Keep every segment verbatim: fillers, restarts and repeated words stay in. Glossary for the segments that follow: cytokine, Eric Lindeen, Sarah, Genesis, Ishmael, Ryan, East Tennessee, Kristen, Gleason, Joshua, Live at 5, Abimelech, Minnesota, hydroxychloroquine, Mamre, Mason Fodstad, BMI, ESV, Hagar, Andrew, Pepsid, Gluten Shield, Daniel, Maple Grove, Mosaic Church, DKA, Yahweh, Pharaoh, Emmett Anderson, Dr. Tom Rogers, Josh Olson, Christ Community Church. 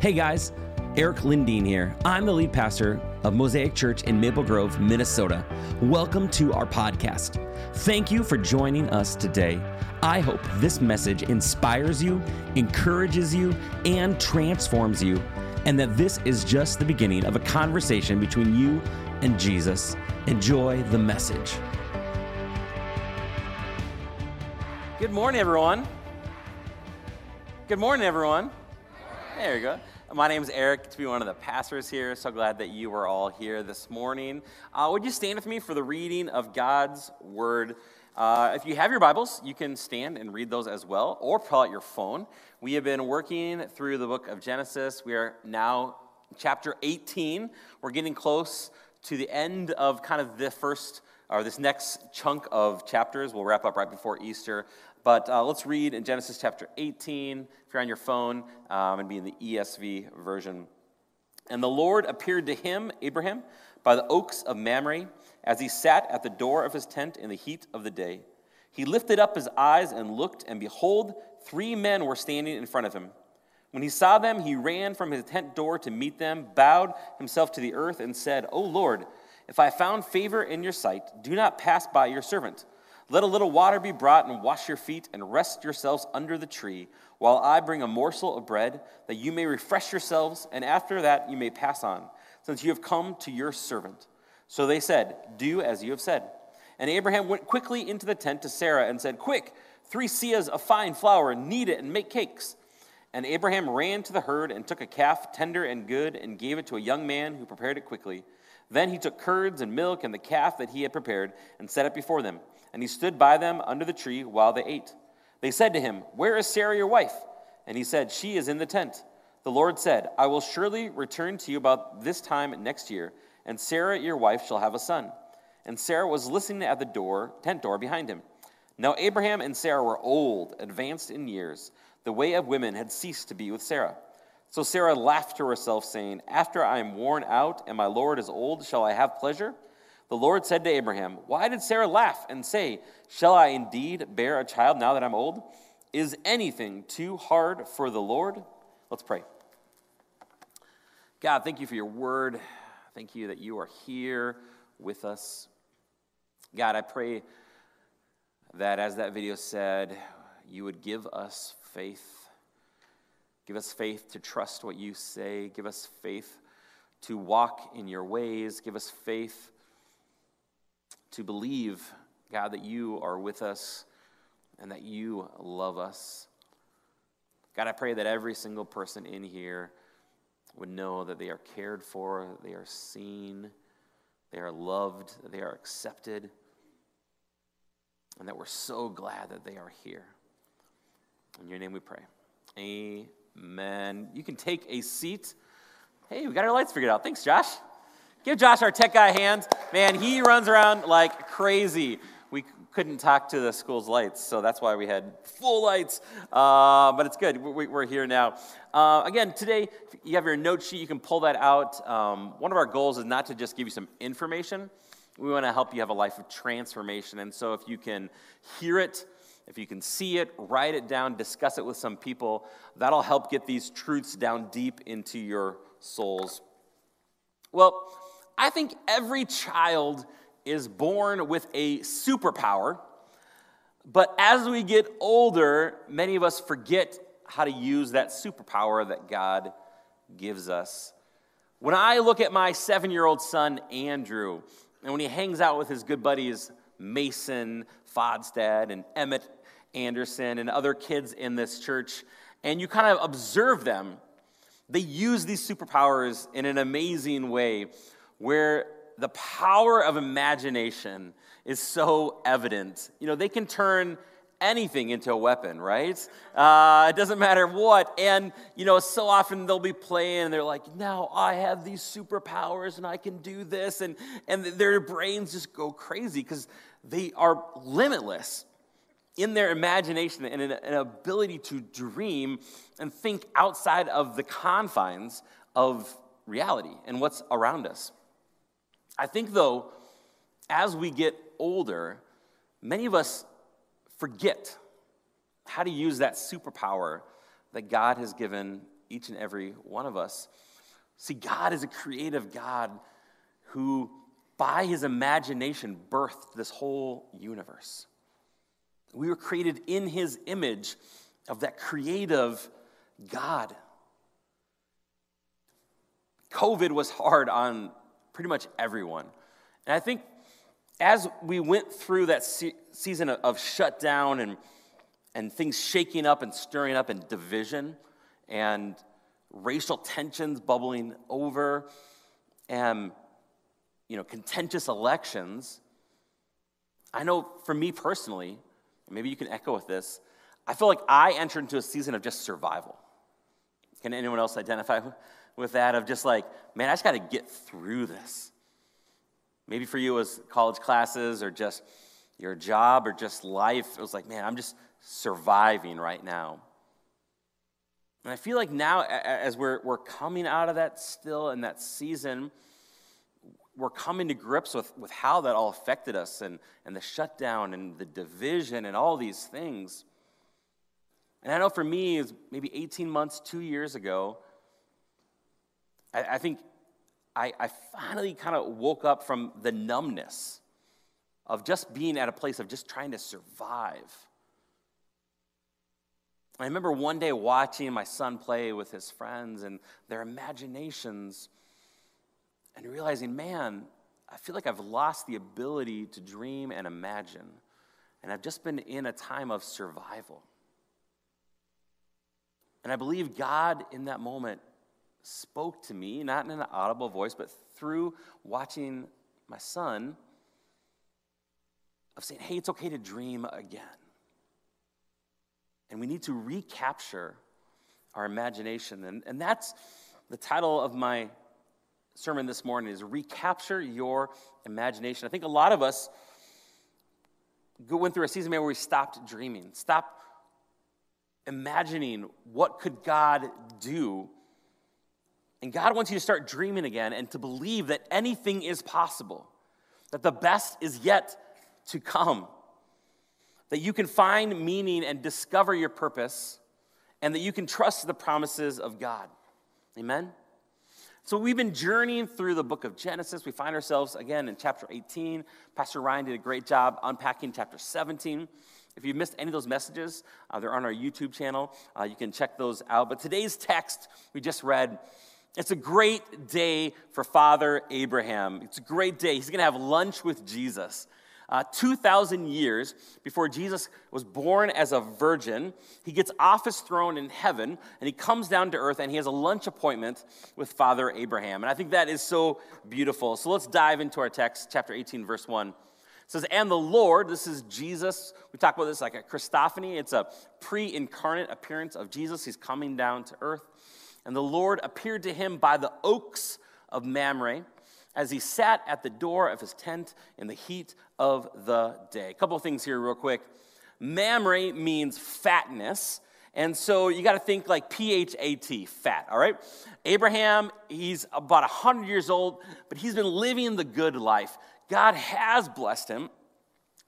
Hey guys, Eric Lindeen here. I'm the lead pastor of Mosaic Church in Maple Grove, Minnesota. Welcome to our podcast. Thank you for joining us today. I hope this message inspires you, encourages you, and transforms you, and that this is just the beginning of a conversation between you and Jesus. Enjoy the message. Good morning, everyone. Good morning, everyone. There you go. My name is Eric, to be one of the pastors here. So glad that you are all here this morning. Uh, would you stand with me for the reading of God's Word? Uh, if you have your Bibles, you can stand and read those as well, or pull out your phone. We have been working through the book of Genesis. We are now chapter eighteen. We're getting close to the end of kind of the first, or this next chunk of chapters. We'll wrap up right before Easter. But uh, let's read in Genesis chapter eighteen, if you're on your phone, um, and be in the E S V version. And the Lord appeared to him, Abraham, by the oaks of Mamre, as he sat at the door of his tent in the heat of the day. He lifted up his eyes and looked, and behold, three men were standing in front of him. When he saw them, he ran from his tent door to meet them, bowed himself to the earth, and said, O Lord, if I found favor in your sight, do not pass by your servant. Let a little water be brought and wash your feet and rest yourselves under the tree while I bring a morsel of bread that you may refresh yourselves, and after that you may pass on, since you have come to your servant. So they said, do as you have said. And Abraham went quickly into the tent to Sarah and said, Quick, three seahs of fine flour, knead it and make cakes. And Abraham ran to the herd and took a calf, tender and good, and gave it to a young man who prepared it quickly. Then he took curds and milk and the calf that he had prepared and set it before them. And he stood by them under the tree while they ate. They said to him, Where is Sarah your wife? And he said, She is in the tent. The Lord said, I will surely return to you about this time next year, and Sarah your wife shall have a son. And Sarah was listening at the door, tent door behind him. Now Abraham and Sarah were old, advanced in years. The way of women had ceased to be with Sarah. So Sarah laughed to herself, saying, After I am worn out and my Lord is old, shall I have pleasure? The Lord said to Abraham, Why did Sarah laugh and say, Shall I indeed bear a child now that I'm old? Is anything too hard for the Lord? Let's pray. God, thank you for your word. Thank you that you are here with us. God, I pray that, as that video said, you would give us faith. Give us faith to trust what you say. Give us faith to walk in your ways. Give us faith to believe, God, that you are with us and that you love us. God, I pray that every single person in here would know that they are cared for, they are seen, they are loved, they are accepted, and that we're so glad that they are here. In your name we pray. Amen. Amen. You can take a seat. Hey, we got our lights figured out. Thanks, Josh. Give Josh, our tech guy, a hand. Man, he runs around like crazy. We couldn't talk to the school's lights, so that's why we had full lights. Uh, but it's good. We're here now. Uh, again, today, if you have your note sheet, you can pull that out. Um, one of our goals is not to just give you some information. We want to help you have a life of transformation. And so if you can hear it, if you can see it, write it down, discuss it with some people. That'll help get these truths down deep into your souls. Well, I think every child is born with a superpower, but as we get older, many of us forget how to use that superpower that God gives us. When I look at my seven-year-old son, Andrew, and when he hangs out with his good buddies, Mason Fodstad and Emmett Anderson and other kids in this church, and you kind of observe them, they use these superpowers in an amazing way where the power of imagination is so evident. You know, they can turn anything into a weapon, right? Uh, it doesn't matter what. And, you know, so often they'll be playing and they're like, now I have these superpowers and I can do this. And, and their brains just go crazy because they are limitless in their imagination and an, an ability to dream and think outside of the confines of reality and what's around us. I think, though, as we get older, many of us forget how to use that superpower that God has given each and every one of us. See, God is a creative God who, by his imagination, birthed this whole universe. We were created in his image of that creative God. COVID was hard on pretty much everyone. And I think as we went through that se- season of, of shutdown and, and things shaking up and stirring up and division and racial tensions bubbling over and, you know, contentious elections, I know for me personally, maybe you can echo with this, I feel like I entered into a season of just survival. Can anyone else identify with that, of just like, man, I just got to get through this? Maybe for you it was college classes or just your job or just life. It was like, man, I'm just surviving right now. And I feel like now as we're we're coming out of that still in that season, we're coming to grips with, with how that all affected us and, and the shutdown and the division and all these things. And I know for me, it was maybe eighteen months, two years ago, I, I think I, I finally kind of woke up from the numbness of just being at a place of just trying to survive. I remember one day watching my son play with his friends and their imaginations, and realizing, man, I feel like I've lost the ability to dream and imagine. And I've just been in a time of survival. And I believe God in that moment spoke to me, not in an audible voice, but through watching my son, of saying, hey, it's okay to dream again. And we need to recapture our imagination. And, and that's the title of my sermon this morning, is recapture your imagination. I think a lot of us went through a season where we stopped dreaming, stopped imagining what could God do. And God wants you to start dreaming again and to believe that anything is possible, that the best is yet to come, that you can find meaning and discover your purpose, and that you can trust the promises of God. Amen? So we've been journeying through the book of Genesis. We find ourselves, again, in chapter eighteen. Pastor Ryan did a great job unpacking chapter seventeen. If you missed any of those messages, uh, they're on our YouTube channel. Uh, you can check those out. But today's text we just read, it's a great day for Father Abraham. It's a great day. He's going to have lunch with Jesus. Uh, two thousand years before Jesus was born as a virgin, he gets off his throne in heaven, and he comes down to earth, and he has a lunch appointment with Father Abraham. And I think that is so beautiful. So let's dive into our text, chapter eighteen, verse one. It says, and the Lord, this is Jesus. We talk about this like a Christophany. It's a pre-incarnate appearance of Jesus. He's coming down to earth. And the Lord appeared to him by the oaks of Mamre, as he sat at the door of his tent in the heat of the day. A couple of things here real quick. Mamre means fatness, and so you got to think like P H A T, fat, all right? Abraham, he's about one hundred years old, but he's been living the good life. God has blessed him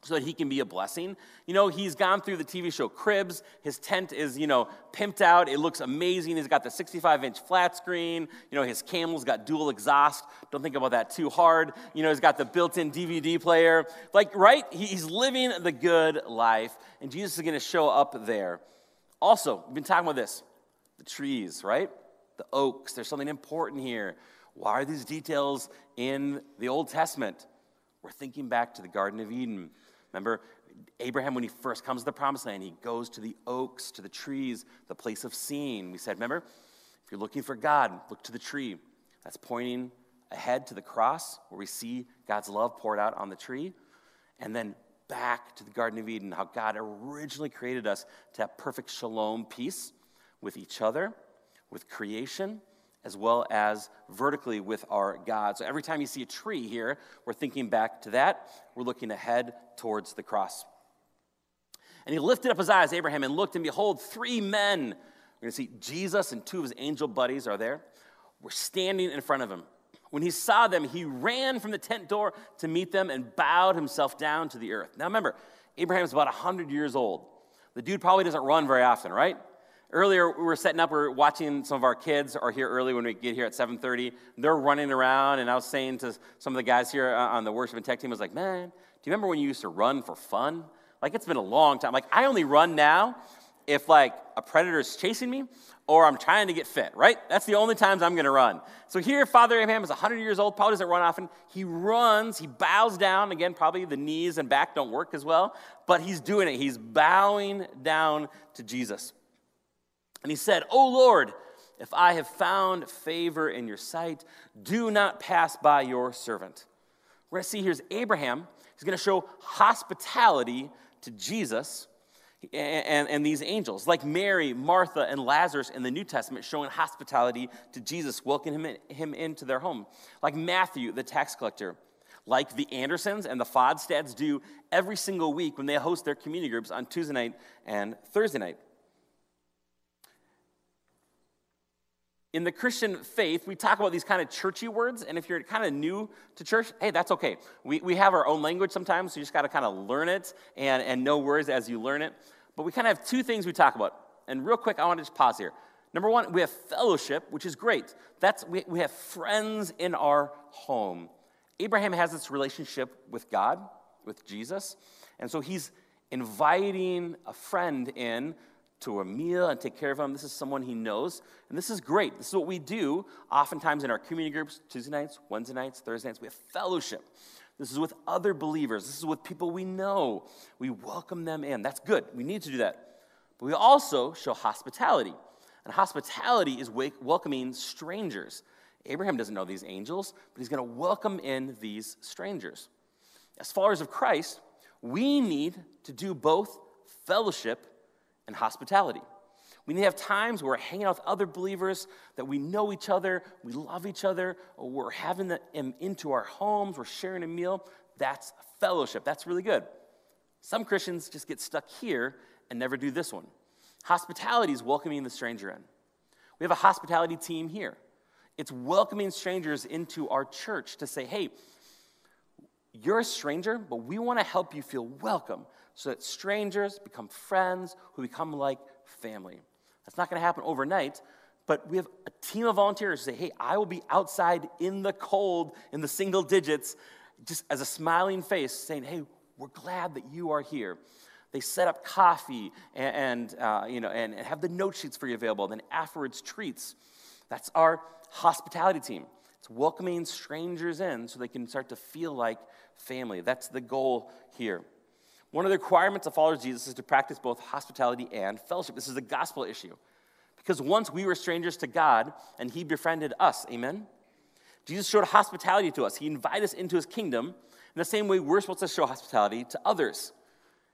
so that he can be a blessing. You know, he's gone through the T V show Cribs. His tent is, you know, pimped out. It looks amazing. He's got the sixty-five inch flat screen. You know, his camel's got dual exhaust. Don't think about that too hard. You know, he's got the built-in D V D player. Like, right? He's living the good life, and Jesus is going to show up there. Also, we've been talking about this, the trees, right? The oaks. There's something important here. Why are these details in the Old Testament? We're thinking back to the Garden of Eden. Remember, Abraham, when he first comes to the promised land, he goes to the oaks, to the trees, the place of seeing. We said, remember, if you're looking for God, look to the tree. That's pointing ahead to the cross, where we see God's love poured out on the tree. And then back to the Garden of Eden, how God originally created us to have perfect shalom peace with each other, with creation, as well as vertically with our God. So every time you see a tree here, we're thinking back to that. We're looking ahead towards the cross. And he lifted up his eyes, Abraham, and looked, and behold, three men. We're going to see Jesus and two of his angel buddies are there. We're standing in front of him. When he saw them, he ran from the tent door to meet them and bowed himself down to the earth. Now remember, Abraham's about one hundred years old. The dude probably doesn't run very often, right? Earlier, we were setting up, we were watching some of our kids are here early when we get here at seven thirty. They're running around, and I was saying to some of the guys here on the worship and tech team, I was like, man, do you remember when you used to run for fun? Like, it's been a long time. Like, I only run now if, like, a predator's chasing me or I'm trying to get fit, right? That's the only times I'm going to run. So here, Father Abraham is one hundred years old, probably doesn't run often. He runs, he bows down. Again, probably the knees and back don't work as well, but he's doing it. He's bowing down to Jesus. And he said, "O Lord, if I have found favor in your sight, do not pass by your servant." We're going to see here's Abraham. He's going to show hospitality to Jesus and, and, and these angels, like Mary, Martha, and Lazarus in the New Testament, showing hospitality to Jesus, welcoming him, in, him into their home, like Matthew, the tax collector, like the Andersons and the Fodstads do every single week when they host their community groups on Tuesday night and Thursday night. In the Christian faith, we talk about these kind of churchy words, and if you're kind of new to church, hey, that's okay. We, we have our own language sometimes, so you just got to kind of learn it and, and know words as you learn it. But we kind of have two things we talk about. And real quick, I want to just pause here. Number one, we have fellowship, which is great. That's we, we have friends in our home. Abraham has this relationship with God, with Jesus, and so he's inviting a friend in to a meal and take care of him. This is someone he knows, and this is great. This is what we do oftentimes in our community groups, Tuesday nights, Wednesday nights, Thursday nights. We have fellowship. This is with other believers. This is with people we know. We welcome them in. That's good. We need to do that. But we also show hospitality, and hospitality is welcoming strangers. Abraham doesn't know these angels, but he's going to welcome in these strangers. As followers of Christ, we need to do both fellowship and hospitality. We need to have times where we're hanging out with other believers, that we know each other, we love each other, or we're having them into our homes, we're sharing a meal. That's fellowship. That's really good. Some Christians just get stuck here and never do this one. Hospitality is welcoming the stranger in. We have a hospitality team here. It's welcoming strangers into our church to say, hey, you're a stranger, but we want to help you feel welcome so that strangers become friends who become like family. That's not going to happen overnight, but we have a team of volunteers who say, hey, I will be outside in the cold, in the single digits, just as a smiling face saying, hey, we're glad that you are here. They set up coffee and, and uh, you know, and, and have the note sheets for you available, then afterwards treats. That's our hospitality team. It's welcoming strangers in so they can start to feel like family. That's the goal here. One of the requirements of followers of Jesus is to practice both hospitality and fellowship. This is a gospel issue. Because once we were strangers to God and he befriended us, amen? Jesus showed hospitality to us. He invited us into his kingdom in the same way we're supposed to show hospitality to others.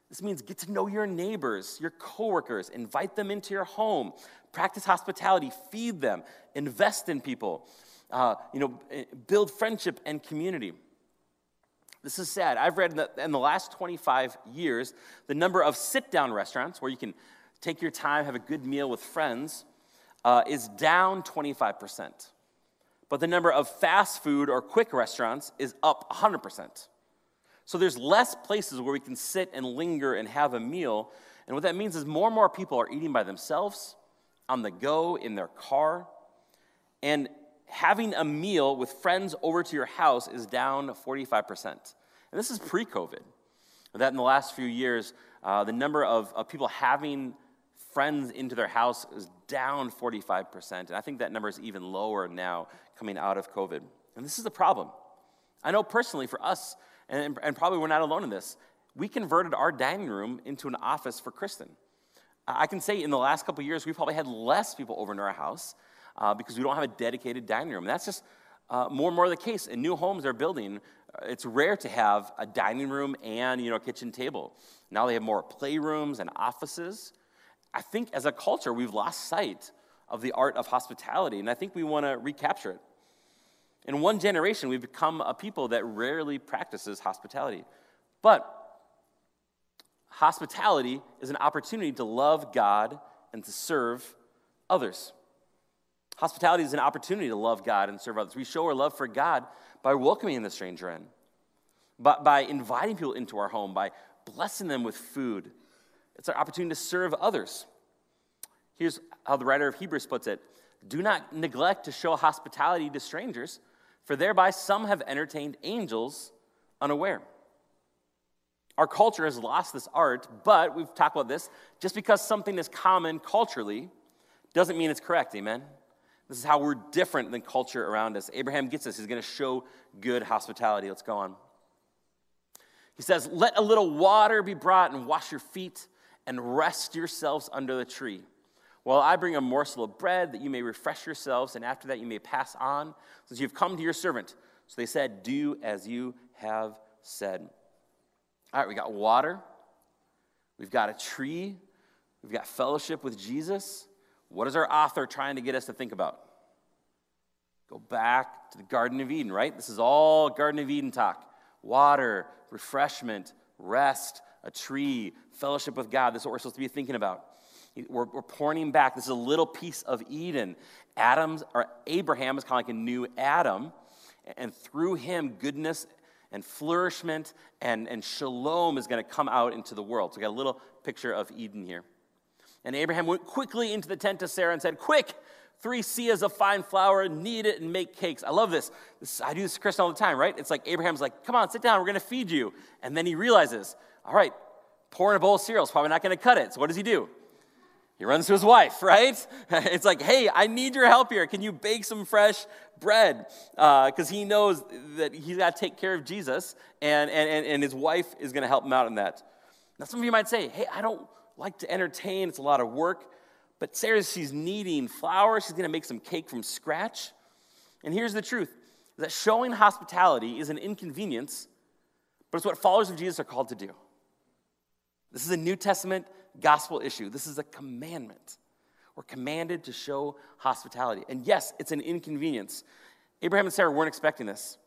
This means get to know your neighbors, your coworkers, invite them into your home, practice hospitality, feed them, invest in people. Uh, you know, build friendship and community. This is sad. I've read in the, in the last twenty-five years, the number of sit-down restaurants where you can take your time, have a good meal with friends, uh, is down twenty-five percent. But the number of fast food or quick restaurants is up one hundred percent. So there's less places where we can sit and linger and have a meal. And what that means is more and more people are eating by themselves, on the go, in their car, and having a meal with friends over to your house is down forty-five percent. And this is pre-COVID. That in the last few years, uh, the number of, of people having friends into their house is down forty-five percent. And I think that number is even lower now coming out of COVID. And this is a problem. I know personally for us, and, and probably we're not alone in this, we converted our dining room into an office for Kristen. I can say in the last couple of years, we probably had less people over in our house Uh, because we don't have a dedicated dining room. And that's just uh, more and more the case. In new homes they're building, it's rare to have a dining room and, you know, a kitchen table. Now they have more playrooms and offices. I think as a culture, we've lost sight of the art of hospitality, and I think we want to recapture it. In one generation, we've become a people that rarely practices hospitality. But hospitality is an opportunity to love God and to serve others. Hospitality is an opportunity to love God and serve others. We show our love for God by welcoming the stranger in, by, by inviting people into our home, by blessing them with food. It's our opportunity to serve others. Here's how the writer of Hebrews puts it. Do not neglect to show hospitality to strangers, for thereby some have entertained angels unaware. Our culture has lost this art, but we've talked about this. Just because something is common culturally doesn't mean it's correct, amen? This is how we're different than culture around us. Abraham gets this. He's going to show good hospitality. Let's go on. He says, let a little water be brought and wash your feet and rest yourselves under the tree, while I bring a morsel of bread that you may refresh yourselves, and after that you may pass on, since you've come to your servant. So they said, do as you have said. All right, we got water. We've got a tree. We've got fellowship with Jesus. What is our author trying to get us to think about? Go back to the Garden of Eden, right? This is all Garden of Eden talk. Water, refreshment, rest, a tree, fellowship with God. This is what we're supposed to be thinking about. We're, we're pointing back. This is a little piece of Eden. Adam's, or Abraham is kind of like a new Adam, and through him, goodness and flourishment and, and shalom is going to come out into the world. So we got a little picture of Eden here. And Abraham went quickly into the tent to Sarah and said, quick, three seahs of fine flour, knead it and make cakes. I love this. this I do this to Kristen all the time, right? It's like Abraham's like, come on, sit down, we're going to feed you. And then he realizes, all right, pour in a bowl of cereal is probably not going to cut it. So what does he do? He runs to his wife, right? It's like, hey, I need your help here. Can you bake some fresh bread? Because uh, he knows that he's got to take care of Jesus, and, and, and his wife is going to help him out in that. Now, some of you might say, hey, I don't like to entertain. It's a lot of work. But Sarah, she's kneading flour. She's going to make some cake from scratch. And here's the truth, that showing hospitality is an inconvenience, but it's what followers of Jesus are called to do. This is a New Testament gospel issue. This is a commandment. We're commanded to show hospitality. And yes, it's an inconvenience. Abraham and Sarah weren't expecting this.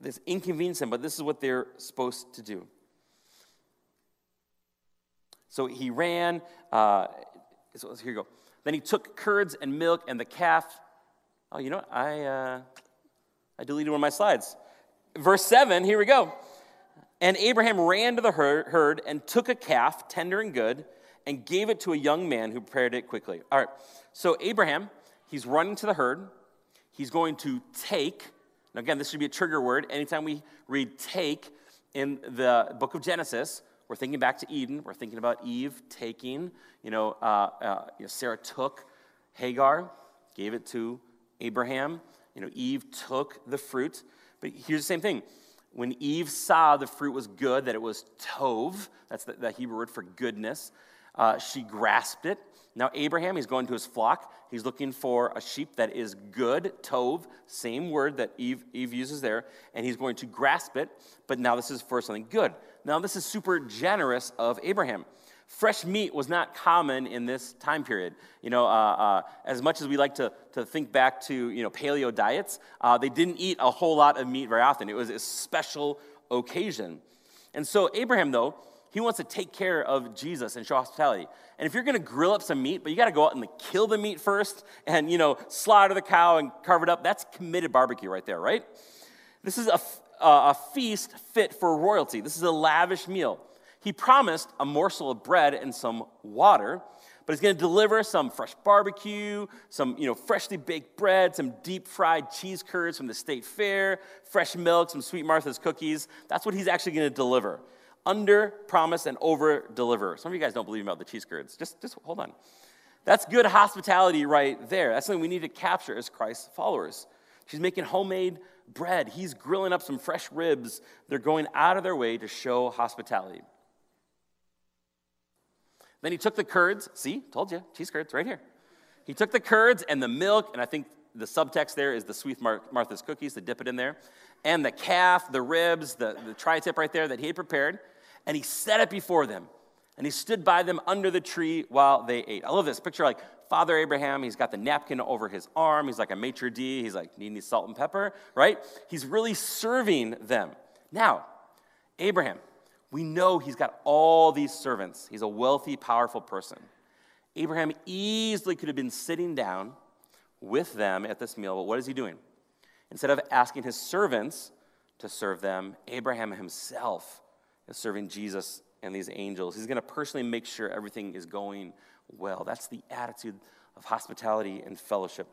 This inconvenienced them, but this is what they're supposed to do. So he ran. Uh, so here you go. Then he took curds and milk and the calf. Oh, you know what? I, uh, I deleted one of my slides. Verse seven, here we go. And Abraham ran to the herd and took a calf, tender and good, and gave it to a young man who prepared it quickly. All right, so Abraham, he's running to the herd. He's going to take, now again, this should be a trigger word. Anytime we read take in the book of Genesis, we're thinking back to Eden. We're thinking about Eve taking, you know, uh, uh, you know Sarah took Hagar, gave it to Abraham. You know, Eve took the fruit. But here's the same thing. When Eve saw the fruit was good, that it was tov, that's the, the Hebrew word for goodness, uh, she grasped it. Now Abraham, he's going to his flock. He's looking for a sheep that is good, tov, same word that Eve, Eve uses there, and he's going to grasp it, but now this is for something good. Now this is super generous of Abraham. Fresh meat was not common in this time period. You know, uh, uh, as much as we like to, to think back to, you know, paleo diets, uh, they didn't eat a whole lot of meat very often. It was a special occasion. And so Abraham, though, he wants to take care of Jesus and show hospitality. And if you're going to grill up some meat, but you got to go out and like, kill the meat first and, you know, slaughter the cow and carve it up, that's committed barbecue right there, right? This is a, uh, a feast fit for royalty. This is a lavish meal. He promised a morsel of bread and some water, but he's going to deliver some fresh barbecue, some, you know, freshly baked bread, some deep-fried cheese curds from the state fair, fresh milk, some Sweet Martha's cookies. That's what he's actually going to deliver. Under-promise and over-deliver. Some of you guys don't believe about the cheese curds. Just, just hold on. That's good hospitality right there. That's something we need to capture as Christ's followers. She's making homemade bread. He's grilling up some fresh ribs. They're going out of their way to show hospitality. Then he took the curds, see, told you, cheese curds, right here. He took the curds and the milk, and I think the subtext there is the Sweet Martha's cookies, to dip it in there, and the calf, the ribs, the, the tri-tip right there that he had prepared, and he set it before them, and he stood by them under the tree while they ate. I love this picture, like Father Abraham, he's got the napkin over his arm, he's like a maitre d', he's like, need any salt and pepper, right? He's really serving them. Now, Abraham, we know he's got all these servants. He's a wealthy, powerful person. Abraham easily could have been sitting down with them at this meal, but what is he doing? Instead of asking his servants to serve them, Abraham himself is serving Jesus and these angels. He's going to personally make sure everything is going well. That's the attitude of hospitality and fellowship.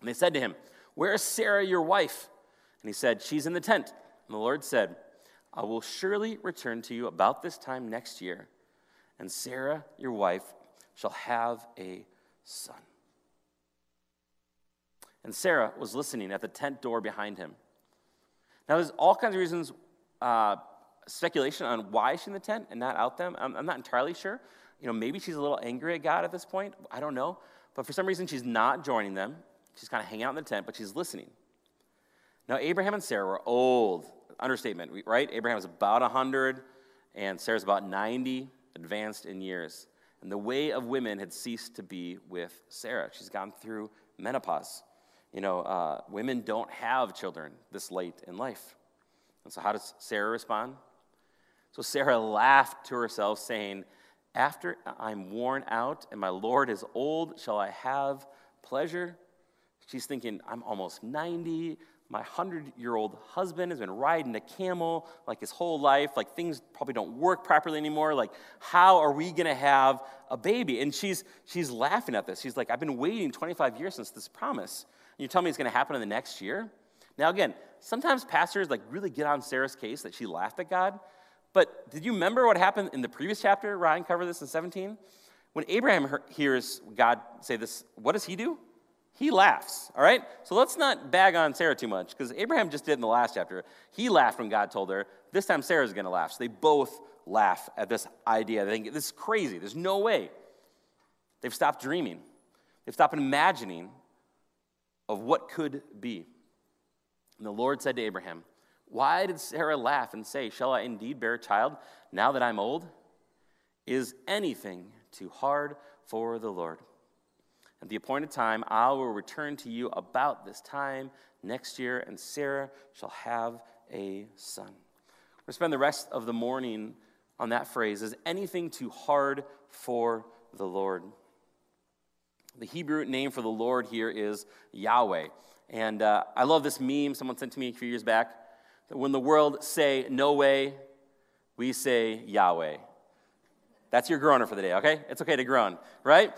And they said to him, "Where is Sarah, your wife?" And he said, "She's in the tent." And the Lord said, "I will surely return to you about this time next year, and Sarah, your wife, shall have a son." And Sarah was listening at the tent door behind him. Now, there's all kinds of reasons, uh, speculation on why she's in the tent and not out them. I'm, I'm not entirely sure. You know, maybe she's a little angry at God at this point. I don't know. But for some reason, she's not joining them. She's kind of hanging out in the tent, but she's listening. Now, Abraham and Sarah were old. Understatement, right? Abraham was about one hundred, and Sarah's about ninety, advanced in years. And the way of women had ceased to be with Sarah. She's gone through menopause. You know, uh, women don't have children this late in life. And so how does Sarah respond? So Sarah laughed to herself, saying, "After I'm worn out and my Lord is old, shall I have pleasure?" She's thinking, I'm almost ninety. My hundred-year-old husband has been riding a camel like his whole life. Like, things probably don't work properly anymore. Like, how are we going to have a baby? And she's she's laughing at this. She's like, I've been waiting twenty-five years since this promise. And you tell me it's going to happen in the next year? Now, again, sometimes pastors, like, really get on Sarah's case that she laughed at God. But did you remember what happened in the previous chapter? Ryan covered this in seventeen. When Abraham hears God say this, what does he do? He laughs, all right? So let's not bag on Sarah too much, because Abraham just did in the last chapter. He laughed when God told her. This time Sarah's going to laugh. So they both laugh at this idea. They think, this is crazy. There's no way. They've stopped dreaming. They've stopped imagining of what could be. And the Lord said to Abraham, "Why did Sarah laugh and say, 'Shall I indeed bear a child now that I'm old?' Is anything too hard for the Lord? At the appointed time, I will return to you about this time next year, and Sarah shall have a son." We're going to spend the rest of the morning on that phrase. Is anything too hard for the Lord? The Hebrew name for the Lord here is Yahweh. And uh, I love this meme someone sent to me a few years back. That when the world say, "No way," we say, "Yahweh." That's your groaner for the day, okay? It's okay to groan, right?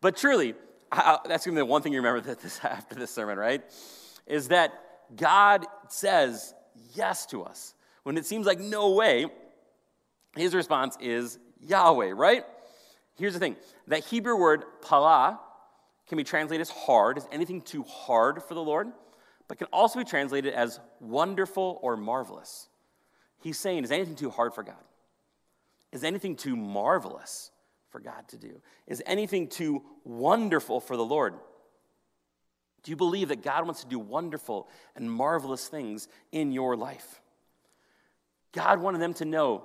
But truly, I, that's going to be the one thing you remember that this, after this sermon, right? Is that God says yes to us. When it seems like no way, his response is Yahweh, right? Here's the thing. That Hebrew word pala can be translated as hard, as anything too hard for the Lord, but can also be translated as wonderful or marvelous. He's saying, is anything too hard for God? Is anything too marvelous for God to do? Is anything too wonderful for the Lord? Do you believe that God wants to do wonderful and marvelous things in your life? God wanted them to know,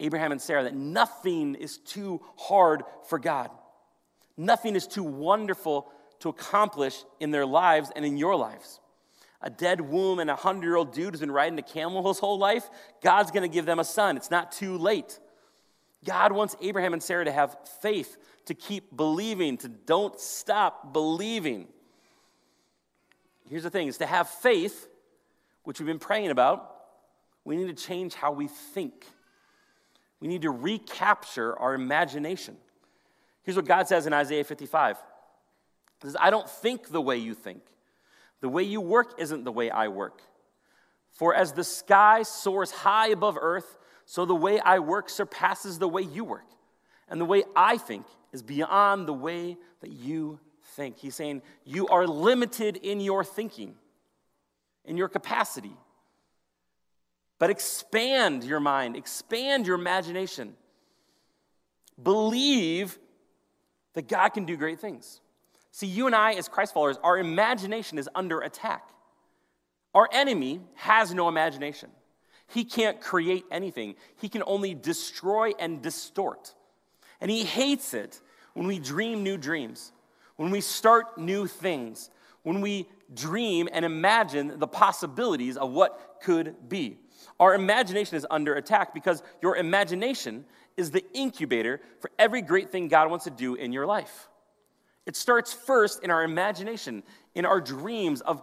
Abraham and Sarah, that nothing is too hard for God. Nothing is too wonderful to accomplish in their lives and in your lives. A dead womb and a hundred-year-old dude who's been riding a camel his whole life, God's going to give them a son. It's not too late. God wants Abraham and Sarah to have faith, to keep believing, to don't stop believing. Here's the thing, is to have faith, which we've been praying about, we need to change how we think. We need to recapture our imagination. Here's what God says in Isaiah fifty-five. He says, "I don't think the way you think. The way you work isn't the way I work. For as the sky soars high above earth, so the way I work surpasses the way you work. And the way I think is beyond the way that you think." He's saying you are limited in your thinking, in your capacity. But expand your mind, expand your imagination. Believe that God can do great things. See, you and I as Christ followers, our imagination is under attack. Our enemy has no imagination. He can't create anything. He can only destroy and distort. And he hates it when we dream new dreams, when we start new things, when we dream and imagine the possibilities of what could be. Our imagination is under attack because your imagination is the incubator for every great thing God wants to do in your life. It starts first in our imagination, in our dreams of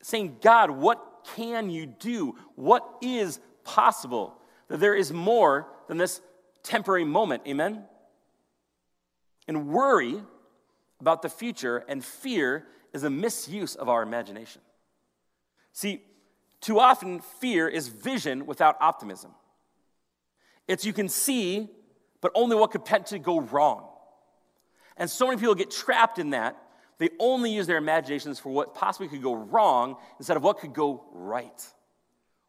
saying, God, what can you do? What is possible? That there is more than this temporary moment, amen? And worry about the future and fear is a misuse of our imagination. See, too often fear is vision without optimism. It's you can see, but only what could potentially go wrong. And so many people get trapped in that. They only use their imaginations for what possibly could go wrong instead of what could go right.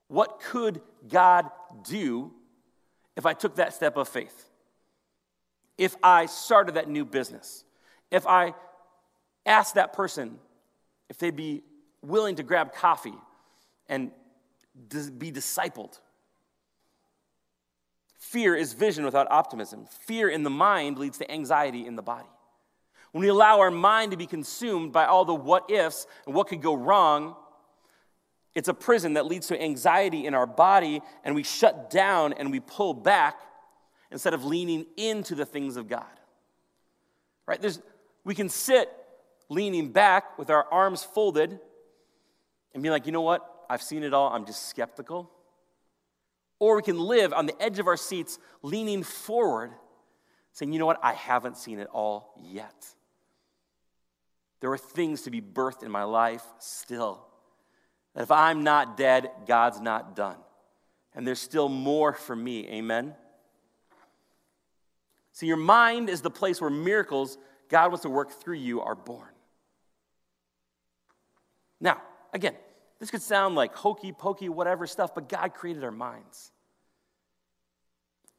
What could God do if I took that step of faith? If I started that new business? If I asked that person if they'd be willing to grab coffee and be discipled? Fear is vision without optimism. Fear in the mind leads to anxiety in the body. When we allow our mind to be consumed by all the what-ifs and what could go wrong, it's a prison that leads to anxiety in our body, and we shut down and we pull back instead of leaning into the things of God. Right? There's, we can sit leaning back with our arms folded and be like, you know what? I've seen it all. I'm just skeptical. Or we can live on the edge of our seats leaning forward saying, you know what? I haven't seen it all yet. There are things to be birthed in my life still. That if I'm not dead, God's not done. And there's still more for me, amen? See, your mind is the place where miracles God wants to work through you are born. Now, again, this could sound like hokey pokey, whatever stuff, but God created our minds.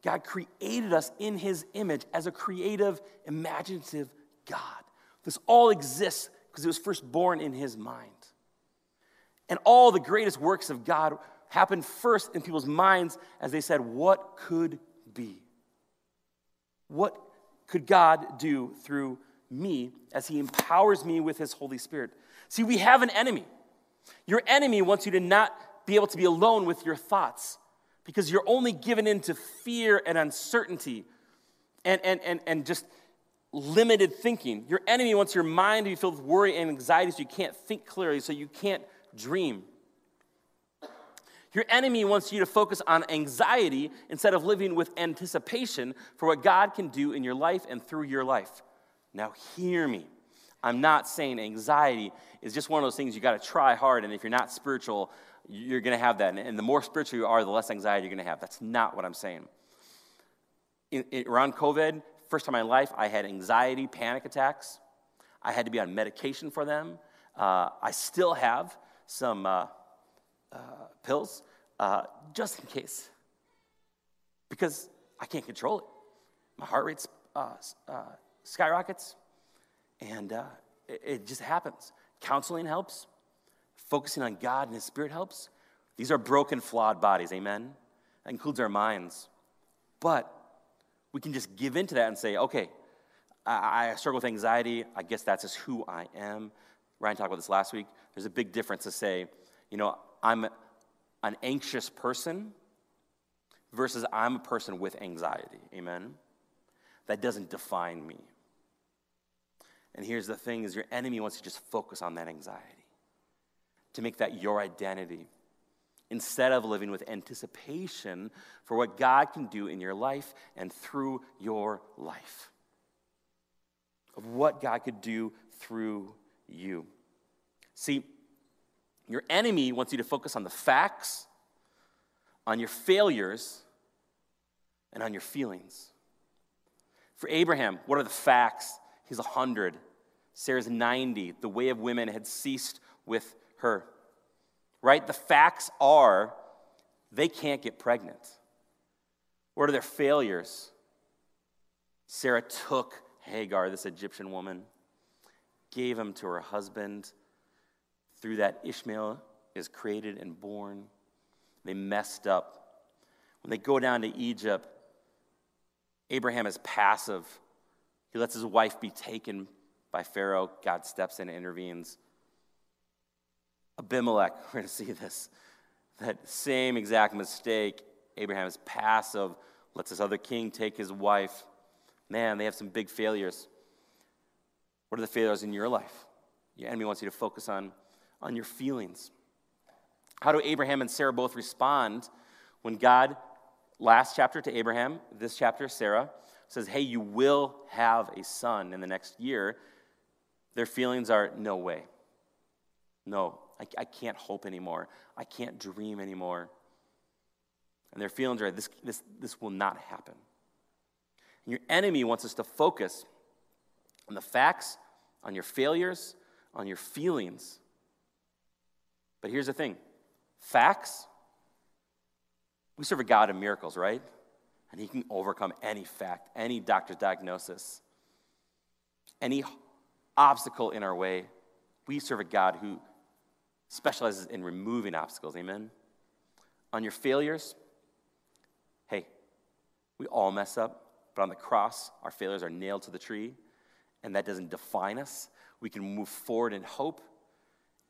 God created us in his image as a creative, imaginative God. This all exists because it was first born in his mind. And all the greatest works of God happened first in people's minds as they said, what could be? What could God do through me as he empowers me with his Holy Spirit? See, we have an enemy. Your enemy wants you to not be able to be alone with your thoughts because you're only given into fear and uncertainty and, and, and, and just limited thinking. Your enemy wants your mind to be filled with worry and anxiety so you can't think clearly, so you can't dream. Your enemy wants you to focus on anxiety instead of living with anticipation for what God can do in your life and through your life. Now hear me. I'm not saying anxiety is just one of those things you got to try hard, and if you're not spiritual, you're going to have that. And the more spiritual you are, the less anxiety you're going to have. That's not what I'm saying. In, in, around COVID, first time in my life, I had anxiety, panic attacks. I had to be on medication for them. Uh, I still have some uh, uh, pills, uh, just in case, because I can't control it. My heart rate's uh, uh, skyrockets. And uh, it, it just happens. Counseling helps. Focusing on God and his Spirit helps. These are broken, flawed bodies, amen? That includes our minds. But we can just give into that and say, okay, I, I struggle with anxiety. I guess that's just who I am. Ryan talked about this last week. There's a big difference to say, you know, I'm an anxious person versus I'm a person with anxiety, amen? That doesn't define me. And here's the thing, is your enemy wants to just focus on that anxiety, to make that your identity, instead of living with anticipation for what God can do in your life and through your life, of what God could do through you. See, your enemy wants you to focus on the facts, on your failures, and on your feelings. For Abraham, what are the facts? He's one hundred. Sarah's ninety. The way of women had ceased with her. Right? The facts are they can't get pregnant. What are their failures? Sarah took Hagar, this Egyptian woman, gave him to her husband. Through that, Ishmael is created and born. They messed up. When they go down to Egypt, Abraham is passive. He lets his wife be taken by Pharaoh. God steps in and intervenes. Abimelech, we're going to see this. That same exact mistake. Abraham is passive, lets this other king take his wife. Man, they have some big failures. What are the failures in your life? Your enemy wants you to focus on, on your feelings. How do Abraham and Sarah both respond when God Last chapter to Abraham, this chapter Sarah says, hey, you will have a son in the next year. Their feelings are, no way. No, I, I can't hope anymore. I can't dream anymore. And their feelings are, this, this, this will not happen. And your enemy wants us to focus on the facts, on your failures, on your feelings. But here's the thing. Facts, we serve a God of miracles, right? And he can overcome any fact, any doctor's diagnosis, any obstacle in our way. We serve a God who specializes in removing obstacles, amen? On your failures, hey, we all mess up, but on the cross, our failures are nailed to the tree, and that doesn't define us. We can move forward in hope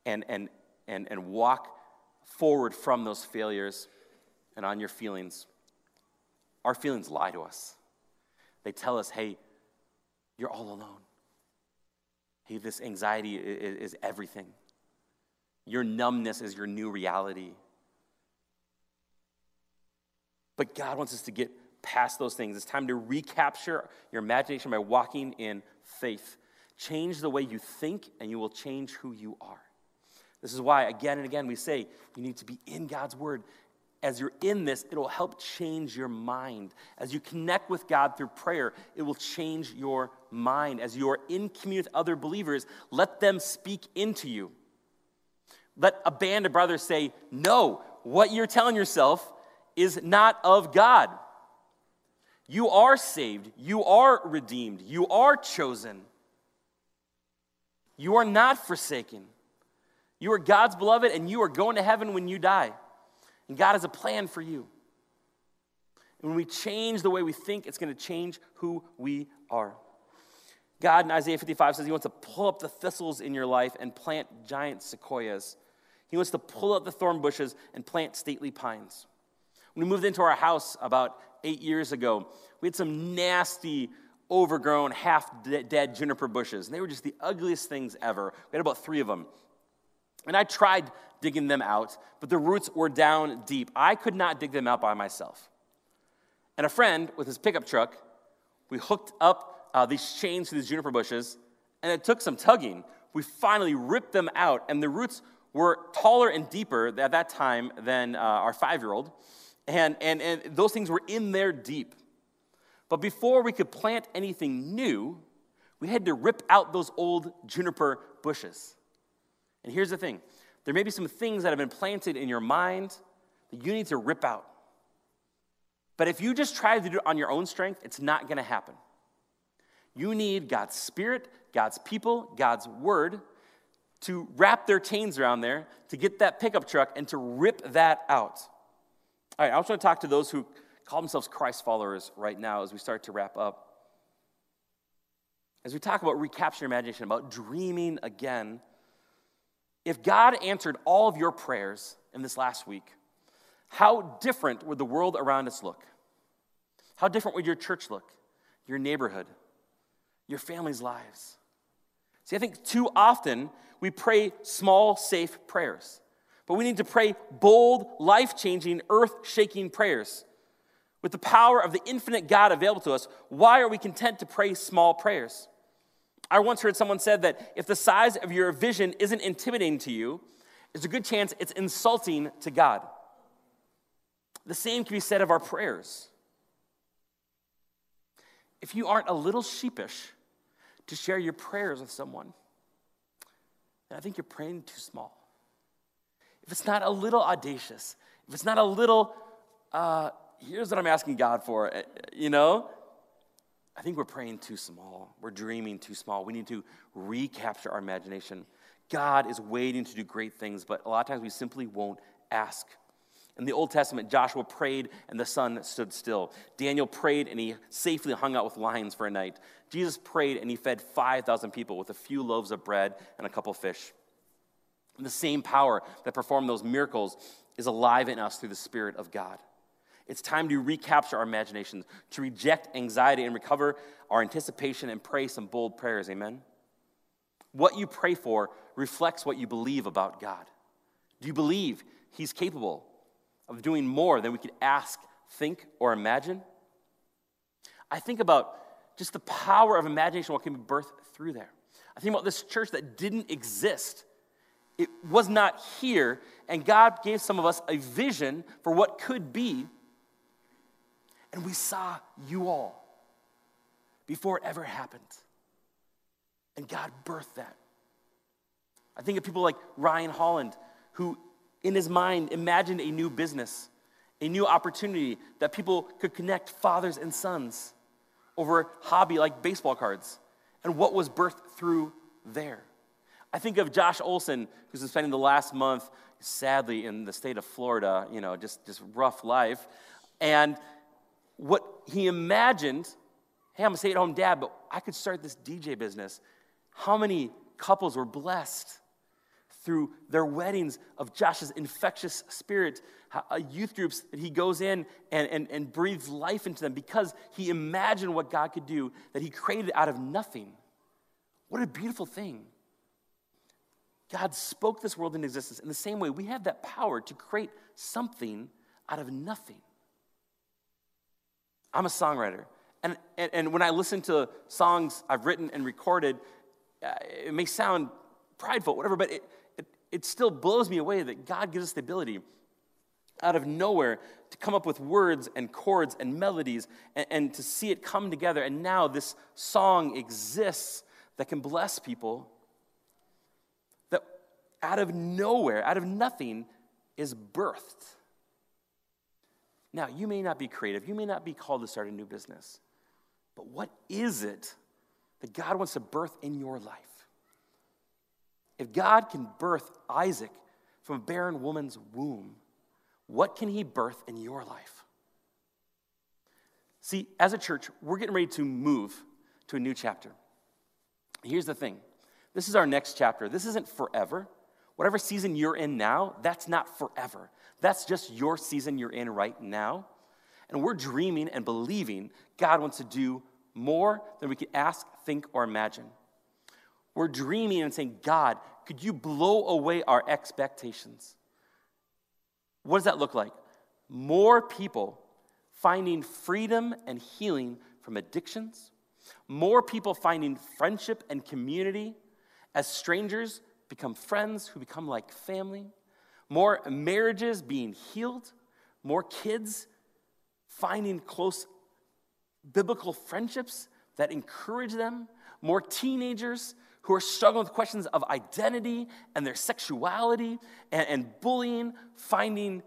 and, and, and, and walk forward from those failures. And on your feelings, our feelings lie to us. They tell us, hey, you're all alone. Hey, this anxiety is, is everything. Your numbness is your new reality. But God wants us to get past those things. It's time to recapture your imagination by walking in faith. Change the way you think, and you will change who you are. This is why, again and again, we say you need to be in God's word. As you're in this, it will help change your mind. As you connect with God through prayer, it will change your mind. As you are in communion with other believers, let them speak into you. Let a band of brothers say, no, what you're telling yourself is not of God. You are saved. You are redeemed. You are chosen. You are not forsaken. You are God's beloved, and you are going to heaven when you die. And God has a plan for you. And when we change the way we think, it's going to change who we are. God in Isaiah fifty-five says he wants to pull up the thistles in your life and plant giant sequoias. He wants to pull up the thorn bushes and plant stately pines. When we moved into our house about eight years ago, we had some nasty, overgrown, half-dead juniper bushes. And they were just the ugliest things ever. We had about three of them. And I tried digging them out, but the roots were down deep. I could not dig them out by myself. And a friend with his pickup truck, we hooked up uh, these chains to these juniper bushes, and it took some tugging. We finally ripped them out, and the roots were taller and deeper at that time than uh, our five-year-old. And, and, and those things were in there deep. But before we could plant anything new, we had to rip out those old juniper bushes. And here's the thing. There may be some things that have been planted in your mind that you need to rip out. But if you just try to do it on your own strength, it's not going to happen. You need God's Spirit, God's people, God's Word to wrap their chains around there, to get that pickup truck and to rip that out. All right, I also want to talk to those who call themselves Christ followers right now as we start to wrap up. As we talk about recapturing your imagination, about dreaming again, if God answered all of your prayers in this last week, how different would the world around us look? How different would your church look, your neighborhood, your family's lives? See, I think too often we pray small, safe prayers, but we need to pray bold, life-changing, earth-shaking prayers. With the power of the infinite God available to us, why are we content to pray small prayers? I once heard someone said that if the size of your vision isn't intimidating to you, there's a good chance it's insulting to God. The same can be said of our prayers. If you aren't a little sheepish to share your prayers with someone, then I think you're praying too small. If it's not a little audacious, if it's not a little, uh, here's what I'm asking God for, you know? I think we're praying too small. We're dreaming too small. We need to recapture our imagination. God is waiting to do great things, but a lot of times we simply won't ask. In the Old Testament, Joshua prayed and the sun stood still. Daniel prayed and he safely hung out with lions for a night. Jesus prayed and he fed five thousand people with a few loaves of bread and a couple fish. And the same power that performed those miracles is alive in us through the Spirit of God. It's time to recapture our imaginations, to reject anxiety and recover our anticipation and pray some bold prayers, amen? What you pray for reflects what you believe about God. Do you believe he's capable of doing more than we could ask, think, or imagine. I think about just the power of imagination, what can be birthed through there. I think about this church that didn't exist. It was not here, and God gave some of us a vision for what could be, and we saw you all before it ever happened. And God birthed that. I think of people like Ryan Holland, who in his mind imagined a new business, a new opportunity that people could connect fathers and sons over a hobby like baseball cards, and what was birthed through there. I think of Josh Olson, who's been spending the last month, sadly, in the state of Florida, you know, just, just rough life. And what he imagined, hey, I'm a stay-at-home dad, but I could start this D J business. How many couples were blessed through their weddings of Josh's infectious spirit, youth groups that he goes in and, and, and breathes life into them because he imagined what God could do, that he created out of nothing. What a beautiful thing. God spoke this world into existence. In the same way, we have that power to create something out of nothing. I'm a songwriter, and, and, and when I listen to songs I've written and recorded, uh, it may sound prideful, whatever, but it, it, it still blows me away that God gives us the ability out of nowhere to come up with words and chords and melodies and, and to see it come together, and now this song exists that can bless people. Out of nowhere, out of nothing, is birthed. Now, you may not be creative. You may not be called to start a new business. But what is it that God wants to birth in your life? If God can birth Isaac from a barren woman's womb, what can he birth in your life? See, as a church, we're getting ready to move to a new chapter. Here's the thing. This is our next chapter. This isn't forever. Whatever season you're in now, that's not forever. That's just your season you're in right now. And we're dreaming and believing God wants to do more than we can ask, think, or imagine. We're dreaming and saying, God, could you blow away our expectations? What does that look like? More people finding freedom and healing from addictions. More people finding friendship and community as strangers become friends who become like family, more marriages being healed, more kids finding close biblical friendships that encourage them, more teenagers who are struggling with questions of identity and their sexuality and, and bullying, finding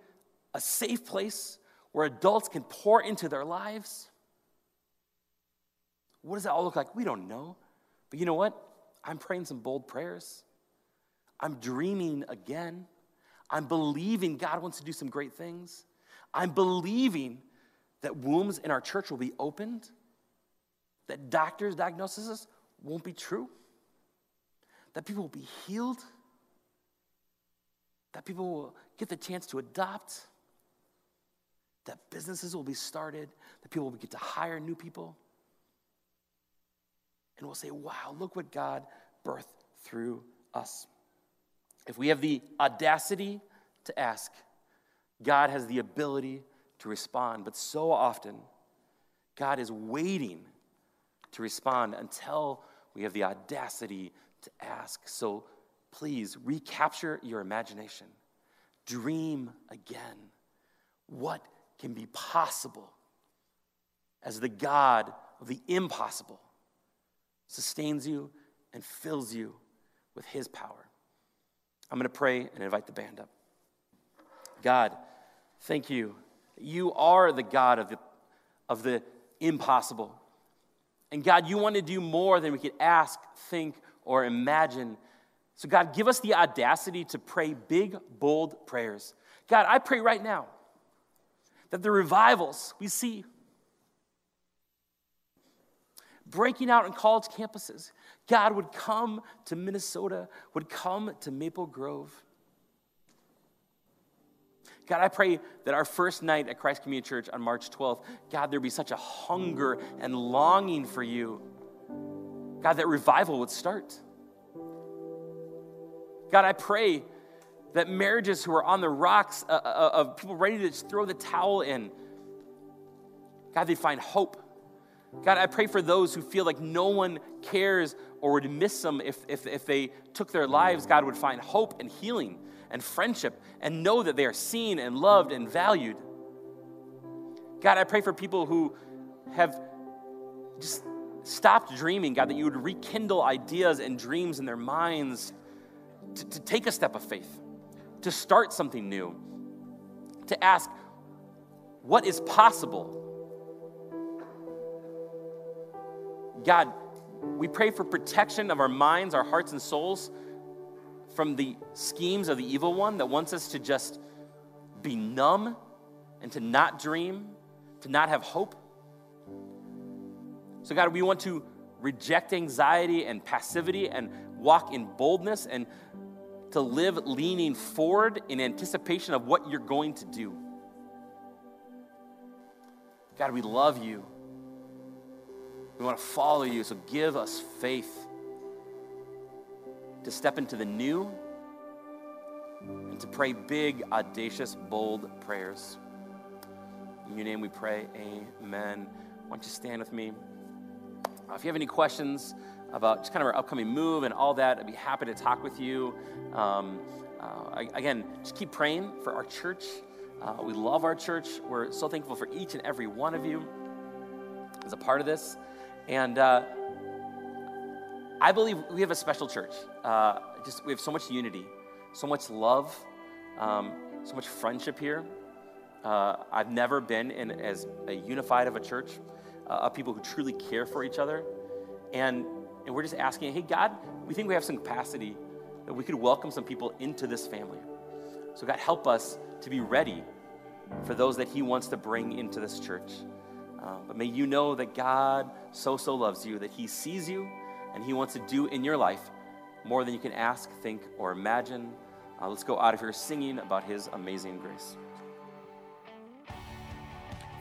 a safe place where adults can pour into their lives. What does that all look like? We don't know. But you know what? I'm praying some bold prayers. I'm dreaming again. I'm believing God wants to do some great things. I'm believing that wombs in our church will be opened, that doctors' diagnoses won't be true, that people will be healed, that people will get the chance to adopt, that businesses will be started, that people will get to hire new people. And we'll say, wow, look what God birthed through us. If we have the audacity to ask, God has the ability to respond. But so often, God is waiting to respond until we have the audacity to ask. So please recapture your imagination. Dream again. What can be possible as the God of the impossible sustains you and fills you with his power? I'm going to pray and invite the band up. God, thank you. You are the God of the, of the impossible. And God, you want to do more than we could ask, think, or imagine. So God, give us the audacity to pray big, bold prayers. God, I pray right now that the revivals we see breaking out on college campuses, God would come to Minnesota, would come to Maple Grove. God, I pray that our first night at Christ Community Church on March twelfth, God, there'd be such a hunger and longing for you. God, that revival would start. God, I pray that marriages who are on the rocks uh, uh, of people ready to just throw the towel in, God, they find hope. God, I pray for those who feel like no one cares or would miss them if, if, if they took their lives. God, would find hope and healing and friendship and know that they are seen and loved and valued. God, I pray for people who have just stopped dreaming, God, that you would rekindle ideas and dreams in their minds to, to take a step of faith, to start something new, to ask, what is possible? God, we pray for protection of our minds, our hearts, and souls from the schemes of the evil one that wants us to just be numb and to not dream, to not have hope. So God, we want to reject anxiety and passivity and walk in boldness and to live leaning forward in anticipation of what you're going to do. God, we love you. We want to follow you, so give us faith to step into the new and to pray big, audacious, bold prayers. In your name we pray, amen. Why don't you stand with me? Uh, if you have any questions about just kind of our upcoming move and all that, I'd be happy to talk with you. Um, uh, again, just keep praying for our church. Uh, we love our church. We're so thankful for each and every one of you as a part of this. And uh, I believe we have a special church. Uh, just we have so much unity, so much love, um, so much friendship here. Uh, I've never been in as a unified of a church, uh, of people who truly care for each other. And, and we're just asking, hey, God, we think we have some capacity that we could welcome some people into this family. So God, help us to be ready for those that he wants to bring into this church. Um, but may you know that God so, so loves you, that he sees you, and he wants to do in your life more than you can ask, think, or imagine. Uh, let's go out of here singing about his amazing grace.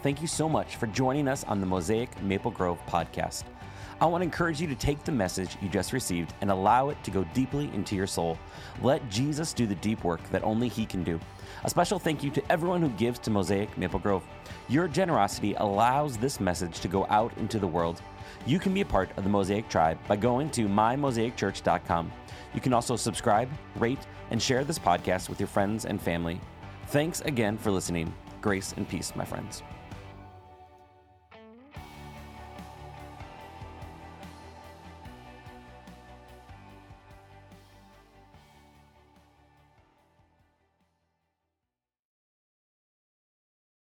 Thank you so much for joining us on the Mosaic Maple Grove podcast. I want to encourage you to take the message you just received and allow it to go deeply into your soul. Let Jesus do the deep work that only he can do. A special thank you to everyone who gives to Mosaic Maple Grove. Your generosity allows this message to go out into the world. You can be a part of the Mosaic tribe by going to my mosaic church dot com. You can also subscribe, rate, and share this podcast with your friends and family. Thanks again for listening. Grace and peace, my friends.